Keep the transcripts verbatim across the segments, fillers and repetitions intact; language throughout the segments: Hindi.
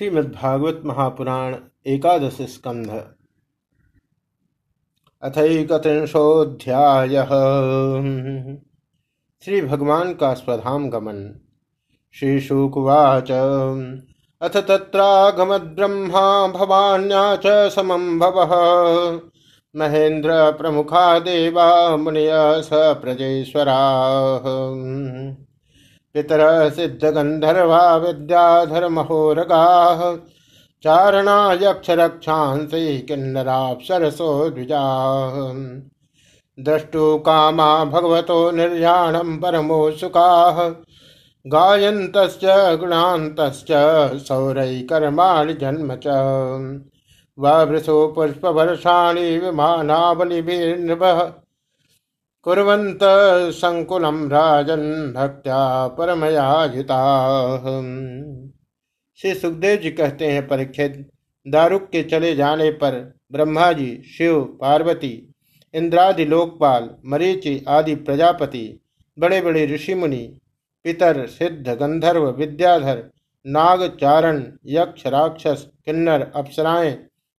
श्रीमद्भागवत महापुराण एकादश स्कंध अथैकत्रिंशोऽध्यायः श्री भगवान का स्वधाम गमन। श्री शुक उवाच अथ तत्रागमद् ब्रह्मा भवान्या च समं भवः महेन्द्र प्रमुखा देवा मुनयः स प्रजेश्वराः पितरः सिद्धगन्धर्वा विद्याधरमहोरगाः चारणा यक्षरक्षांसि किन्नराप्सरसो द्विजाः द्रष्टु कामा भगवतो निर्याणं परमो सुखाः गायन्तश्च गुणान्तश्च सौरैकर्माणि जन्म च ववृषो पुष्पवर्षाणि विमानावलिभिर्नृभः कुर्वन्त संकुलं राजन् भक्त्या परमया युताः। श्री सुखदेव जी कहते हैं, परीक्षित, दारुक के चले जाने पर ब्रह्मा जी, शिव, पार्वती, इंद्रादि लोकपाल, मरीचि आदि प्रजापति, बड़े बड़े ऋषि मुनि, पितर, सिद्ध, गंधर्व, विद्याधर, नाग, चारण, यक्ष, राक्षस, किन्नर, अप्सराएं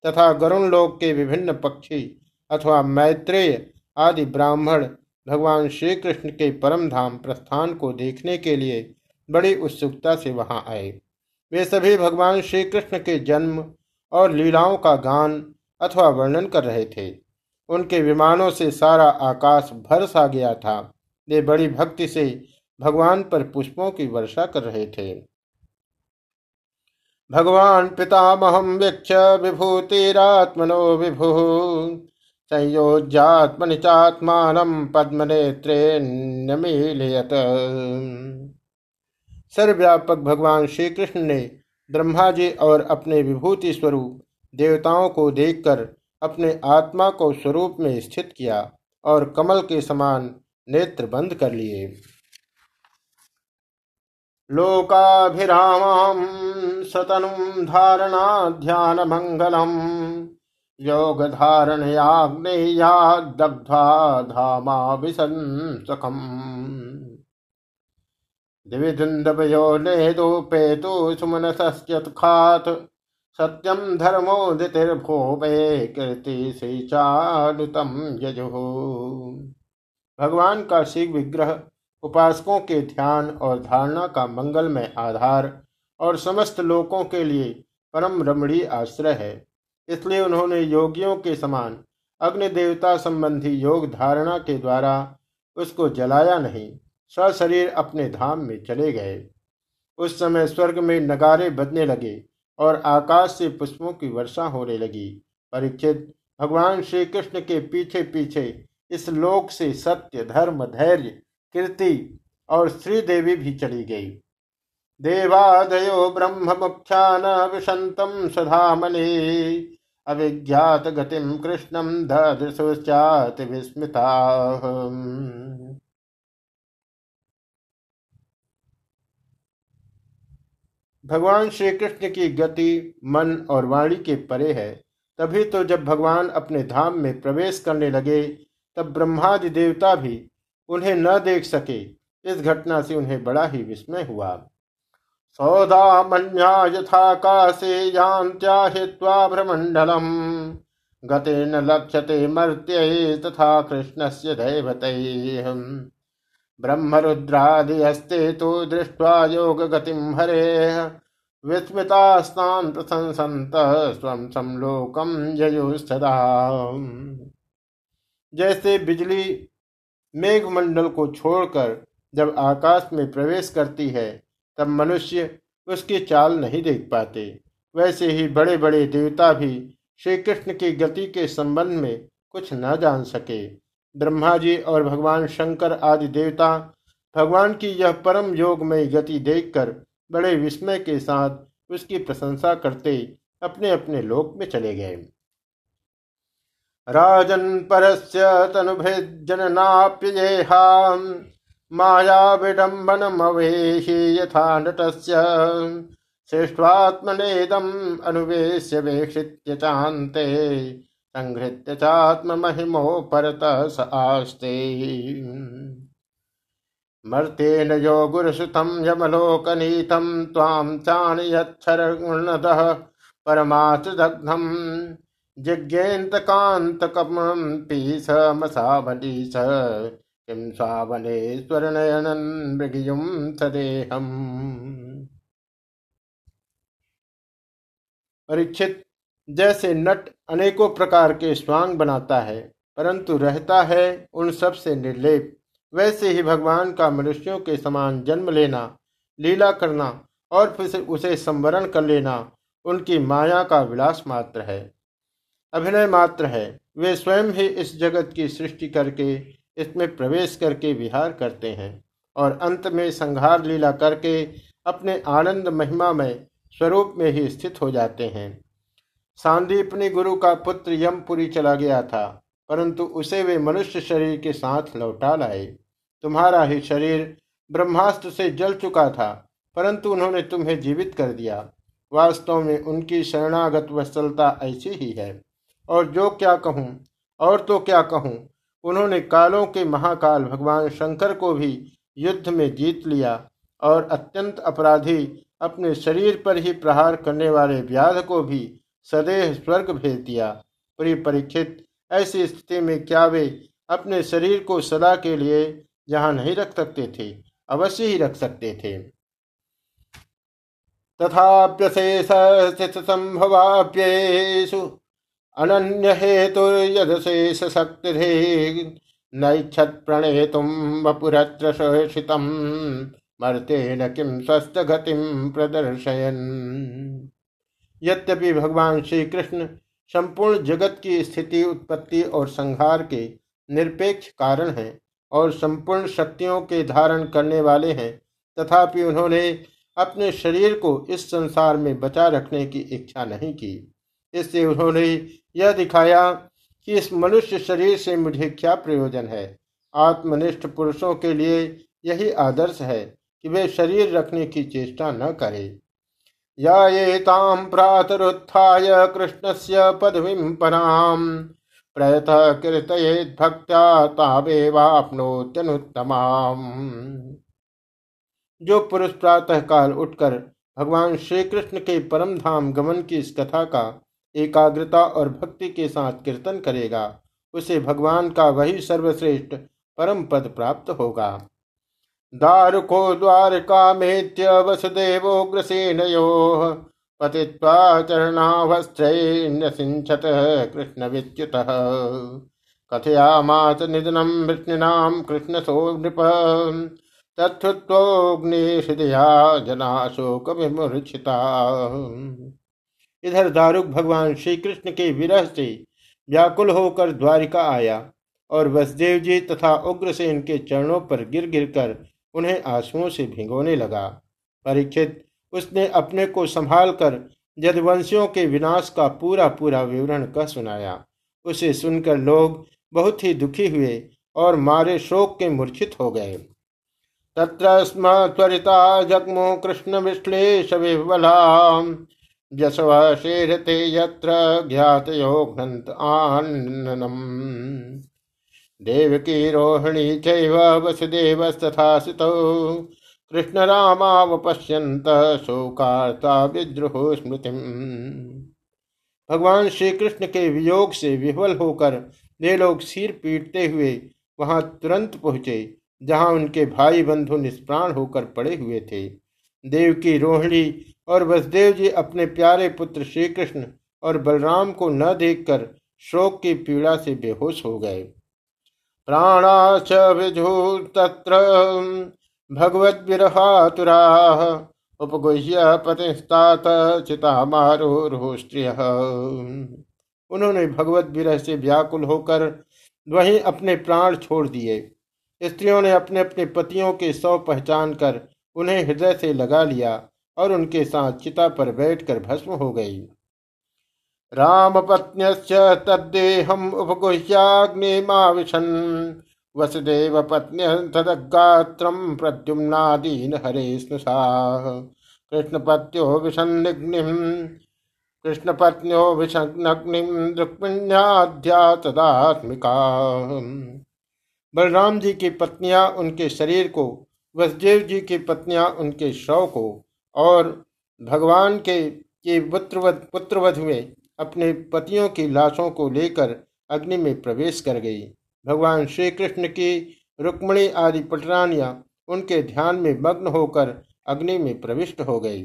तथा गरुण लोक के विभिन्न पक्षी अथवा मैत्रेय आदि ब्राह्मण भगवान श्री कृष्ण के परम धाम प्रस्थान को देखने के लिए बड़ी उत्सुकता से वहां आए। वे सभी भगवान श्री कृष्ण के जन्म और लीलाओं का गान अथवा वर्णन कर रहे थे। उनके विमानों से सारा आकाश भर सा गया था। वे बड़ी भक्ति से भगवान पर पुष्पों की वर्षा कर रहे थे। भगवान पितामहं वीक्ष्य विभूतिरात्मनो विभुः संयोज्यात्मनि चात्मानं पद्मनेत्रेऽन्यमीलयत्। सर्वव्यापक भगवान श्री कृष्ण ने ब्रह्मा जी और अपने विभूति स्वरूप देवताओं को देखकर अपने आत्मा को स्वरूप में स्थित किया और कमल के समान नेत्र बंद कर लिए। लोकाभिरामं सतनुं धारणा ध्यानमंगलम् योग धारणयाग्नेया दग्ध्वा धामा विसंसकम् दिविदुन्दवयो नेदोपेतु सुमनसस्यत्खात् सत्यं धर्मो दितिर्भूमे कीर्ति सेचानुतं यजुः। भगवान का शीघ्र विग्रह, उपासकों के ध्यान और धारणा का मंगलमय आधार और समस्त लोकों के लिए परम रमणीय आश्रय है। इसलिए उन्होंने योगियों के समान अग्नि देवता संबंधी योग धारणा के द्वारा उसको जलाया नहीं, सशरीर अपने धाम में चले गए। उस समय स्वर्ग में नगारे बजने लगे और आकाश से पुष्पों की वर्षा होने लगी। परीक्षित, भगवान श्री कृष्ण के पीछे पीछे इस लोक से सत्य, धर्म, धैर्य, कीर्ति और श्री देवी भी चली गई। देवादयो ब्रह्म मुख्या न विशंतम सधामने अभिज्ञात गतिम कृष्णम ददृशोश्चाति विस्मिता। भगवान श्री कृष्ण की गति मन और वाणी के परे है। तभी तो जब भगवान अपने धाम में प्रवेश करने लगे तब ब्रह्मादि देवता भी उन्हें न देख सके। इस घटना से उन्हें बड़ा ही विस्मय हुआ। सौदा मन्या यथा काशे यान्त्या हित्वा ब्रह्मण्डलम् गतेन लक्ष्यते मर्त्यै तथा कृष्णस्य दैवतैः ब्रह्मरुद्रादि हस्ते तो दृष्ट्वा योग गतिं हरेः विस्मितास्तान् प्रशंसन्तः स्वं संलोकं ययुस्तदा। जैसे बिजली मेघमंडल को छोड़कर जब आकाश में प्रवेश करती है तब मनुष्य उसकी चाल नहीं देख पाते, वैसे ही बड़े बड़े देवता भी श्री कृष्ण की गति के संबंध में कुछ न जान सके। ब्रह्मा जी और भगवान शंकर आदि देवता भगवान की यह परम योगमय गति देखकर बड़े विस्मय के साथ उसकी प्रशंसा करते अपने अपने लोक में चले गए। राजन परस्य तनुभेजननाप्यजेहा माया विडम्बनमवेहि यथा नटस्य श्रेष्ठात्मनेदम् अनुवेश्य वेक्षित्य चान्ते संहृत्य चात्ममहिमो परतः स आस्ते। मर्त्येन यो गुरुसुतं यमलोकनीतं त्वां चाणयच्छरणदः परमार्थदग्धं जिज्ञेन्तकान्तकमं पीसमसावनीश किं स्वावनेश्वरनयनं मृगियुं सदेहम्। परीक्षित, जैसे नट अनेकों प्रकार के स्वांग बनाता है परंतु रहता है उन सब से निर्लेप, वैसे ही भगवान का मनुष्यों के समान जन्म लेना, लीला करना और फिर उसे संवरण कर लेना उनकी माया का विलास मात्र है, अभिनय मात्र है। वे स्वयं ही इस जगत की सृष्टि करके इसमें प्रवेश करके विहार करते हैं और अंत में संहार लीला करके अपने आनंद महिमा में स्वरूप में ही स्थित हो जाते हैं। सांदीपनि गुरु का पुत्र यमपुरी चला गया था परंतु उसे वे मनुष्य शरीर के साथ लौटा लाए। तुम्हारा ही शरीर ब्रह्मास्त्र से जल चुका था परंतु उन्होंने तुम्हें जीवित कर दिया। वास्तव में उनकी शरणागत वत्सलता ऐसी ही है। और जो क्या कहूँ और तो क्या कहूँ, उन्होंने कालों के महाकाल भगवान शंकर को भी युद्ध में जीत लिया और अत्यंत अपराधी अपने शरीर पर ही प्रहार करने वाले व्याध को भी सदैह स्वर्ग भेज दिया। प्रिय परीक्षित, ऐसी स्थिति में क्या वे अपने शरीर को सदा के लिए यहाँ नहीं रख सकते थे? अवश्य ही रख सकते थे। तथाप्यशेष स्थित संभवाप्येषु अनन्य हेतु यदशेष शक्ति नैच्छत् प्रणेतुं वपुरत्र शोषितं मर्त्येन किं स्वस्थ गतिं प्रदर्शयन्। यद्यपि भगवान श्री कृष्ण संपूर्ण जगत की स्थिति, उत्पत्ति और संहार के निरपेक्ष कारण हैं और संपूर्ण शक्तियों के धारण करने वाले हैं, तथापि उन्होंने अपने शरीर को इस संसार में बचा रखने की इच्छा नहीं की। इससे उन्होंने यह दिखाया कि इस मनुष्य शरीर से मुझे क्या प्रयोजन है। आत्मनिष्ठ पुरुषों के लिए यही आदर्श है कि वे शरीर रखने की चेष्टा न करें। यायेतां प्रातरुत्थाय कृष्णस्य पदवीं परां प्रयतः कीर्तयेत् भक्त्या तावेवाप्नोत्यनुत्तमाम्। जो पुरुष प्रातःकाल उठकर भगवान श्री कृष्ण के परम धाम गमन की इस कथा का एकाग्रता और भक्ति के साथ कीर्तन करेगा उसे भगवान का वही सर्वश्रेष्ठ परम पद प्राप्त होगा। दारुको द्वारकामेत्य वसुदेवोग्रसेनयोः पतित्वा चरणावस्त्रैर्न्यसिञ्चत कृष्णविच्युतः कथयामास निधनं वृष्णीनां कृष्णसो नृप तच्छ्रुत्वोऽग्निहृदया जना शोकविमूर्छिताः। इधर दारुक भगवान श्री कृष्ण के विरह से व्याकुल होकर द्वारिका आया और वसुदेव जी तथा उग्रसेन के चरणों पर गिर गिर कर उन्हें आंसुओं से भिगोने लगा। परीक्षित, उसने अपने को संभाल कर यदुवंशियों के विनाश का पूरा पूरा विवरण कह सुनाया। उसे सुनकर लोग बहुत ही दुखी हुए और मारे शोक के मूर्छित हो गए। तत्र स्म त्वरिता जग्मो कृष्ण विश्लेष विवला जसव शेरते यत्र ज्ञातयो घ्नन्त आननम देवकी रोहिणी चैव वसुदेवस्तथा सितौ कृष्णरामावपश्यन्त शोकार्ता विद्रुहो स्मृतिम्। भगवान श्री कृष्ण के वियोग से विह्वल होकर वे लोग सिर पीटते हुए वहां तुरंत पहुंचे जहां उनके भाई बंधु निष्प्राण होकर पड़े हुए थे। देवकी रोहिणी और वसुदेव जी अपने प्यारे पुत्र श्री कृष्ण और बलराम को न देखकर शोक की पीड़ा से बेहोश हो गए। प्राणाश्च विधु तत्र भगवद्विरहातुराः उपगुह्य पतिस्तात चितामारुरुष्ट्रियः। उन्होंने भगवत विरह से व्याकुल होकर वहीं अपने प्राण छोड़ दिए। स्त्रियों ने अपने अपने पतियों के शव पहचान कर उन्हें हृदय से लगा लिया और उनके साथ चिता पर बैठकर भस्म हो गई। रामपत्न्यश्च तद्देहम् उपगुह्याग्निमाविशन् वसुदेवपत्न्यः तद्गात्रं प्रद्युम्नादीन हरेस्नुषा कृष्णपत्न्यो विषन्नग्निं कृष्णपत्न्यो विषन्नग्निं दृक्मिण्याद्या तदात्मिका। बलराम जी की पत्नियां उनके शरीर को वसुदेव जी की पत्नियां उनके शव को और भगवान के के पुत्रवध में अपने पतियों की लाशों को लेकर अग्नि में प्रवेश कर गई। भगवान श्री कृष्ण की रुक्मिणी आदि पटरानियां उनके ध्यान में मग्न होकर अग्नि में प्रविष्ट हो गई।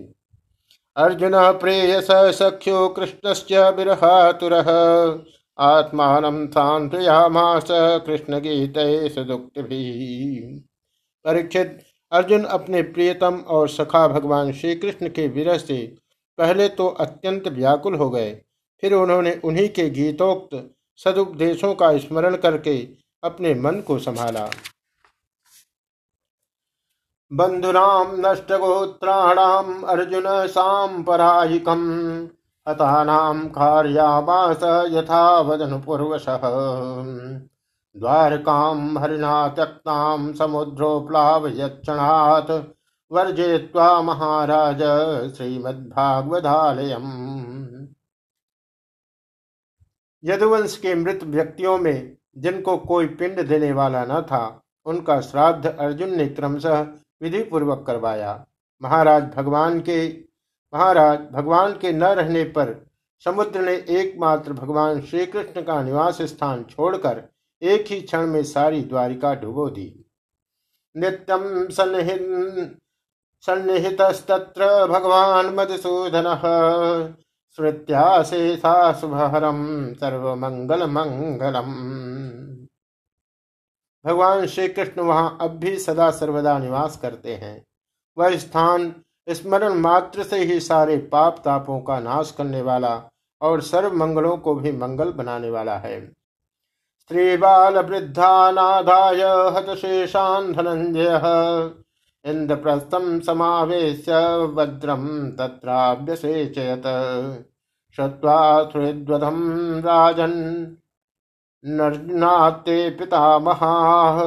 अर्जुन प्रेयस सख्यो कृष्णस्य विरहातुरः आत्मानं सांत्वयामास कृष्ण गीतये सदुक्तिभिः। परीक्षित, अर्जुन अपने प्रियतम और सखा भगवान श्री कृष्ण के विरह से पहले तो अत्यंत व्याकुल हो गए, फिर उन्होंने उन्हीं के गीतोक्त सदुपदेशों का स्मरण करके अपने मन को संभाला। बंधुनाम नष्टगोत्राणाम अर्जुन सांपरायिकम हतानाम कार्यावास यथा वदन पूर्वशः द्वारकाम हरिणा त्यक्ताम समुद्रोप्लावयक्षणात् वर्जयित्वा महाराज श्रीमद्भागवतालयम्। यदुवंश के मृत व्यक्तियों में जिनको कोई पिंड देने वाला न था, उनका श्राद्ध अर्जुन ने क्रमशः विधि पूर्वक करवाया। महाराज भगवान के महाराज भगवान के न रहने पर समुद्र ने एकमात्र भगवान श्री कृष्ण का निवास स्थान छोड़कर एक ही क्षण में सारी द्वारिका डुबो दी। नित्यम सन्निहितस्तत्र भगवान मधुसूदनः स्मृत्याशेषा शुभहरम सर्वमंगल मंगलम। भगवान श्री कृष्ण वहाँ अब भी सदा सर्वदा निवास करते हैं। वह स्थान स्मरण मात्र से ही सारे पाप तापों का नाश करने वाला और सर्व मंगलों को भी मंगल बनाने वाला है। स्त्री बाल वृद्धानाधाय हतशेषान् धनंजय इंद्रप्रस्थम समावेश्य भद्रम तत्राभ्यसेचयत श्रुत्वा सुहृद्वधम राजन् नर्नाते पितामहाः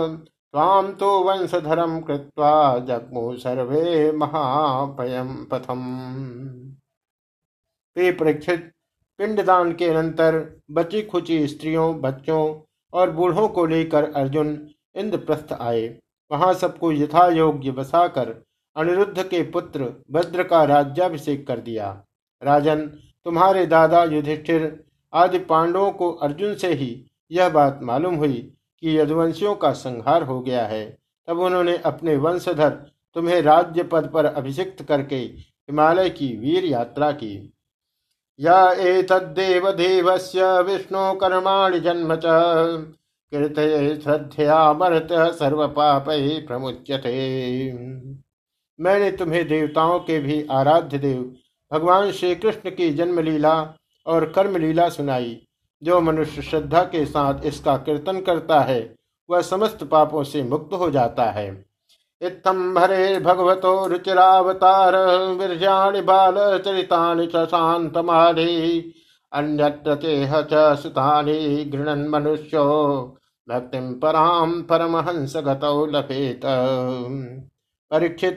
त्वां तो वंशधरं कृत्वा जग्मु सर्वे महाभयं पथम। प्रिय परीक्षित, पिंडदान के अनंतर बची खुची स्त्रियों, बच्चों और बूढ़ों को लेकर अर्जुन इंद्रप्रस्थ आए। वहां सबको यथा योग्य बसाकर अनिरुद्ध के पुत्र भद्र का राज्याभिषेक कर दिया। राजन, तुम्हारे दादा युधिष्ठिर आदि पांडवों को अर्जुन से ही यह बात मालूम हुई कि यदुवंशियों का संहार हो गया है, तब उन्होंने अपने वंशधर तुम्हें राज्य पद पर अभिषिक्त करके हिमालय की वीर यात्रा की। या एतद्देव देवस्य विष्णु कर्माणि जन्म च कीर्तये श्रद्धया मर्त सर्व पापै प्रमुच्यते। मैंने तुम्हें देवताओं के भी आराध्य देव भगवान श्री कृष्ण की जन्मलीला और कर्मलीला सुनाई। जो मनुष्य श्रद्धा के साथ इसका कीर्तन करता है वह समस्त पापों से मुक्त हो जाता है। इत्थम हरे भगवतो रुचिरावतार विरजाणि बाल चरितानि च शान्तमानि अन्यत्र तेह च सुतानि गृणन् मनुष्यो भक्तिं परां परमहंस गतौ लभेत। परीक्षित,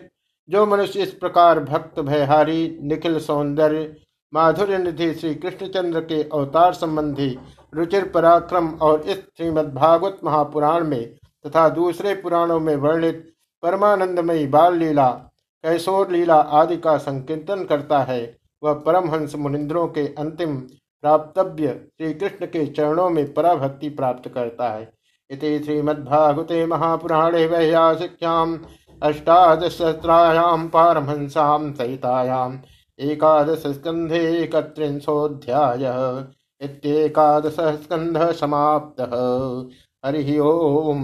जो मनुष्य इस प्रकार भक्त भयहारी निखिल सौंदर्य माधुर्य निधि श्री कृष्णचंद्र के अवतार संबंधी रुचिर पराक्रम और इस श्रीमद्भागवत महापुराण में तथा दूसरे पुराणों में वर्णित परमानंदमयी बाल लीला, कैशोर लीला आदि का संकीर्तन करता है, वह परमहंस मुनिंद्रों के अंतिम प्राप्तव्य श्री कृष्ण के चरणों में पराभक्ति प्राप्त करता है। इति श्रीमद्भागवते महापुराणे वैयासिक्याम अष्टादशसहस्रायाम पारमहंसाम सहितायाम एकादश स्कंधे एकत्रिंशोऽध्याय इत्येकादश स्कंध समाप्तः। हरिः ओम।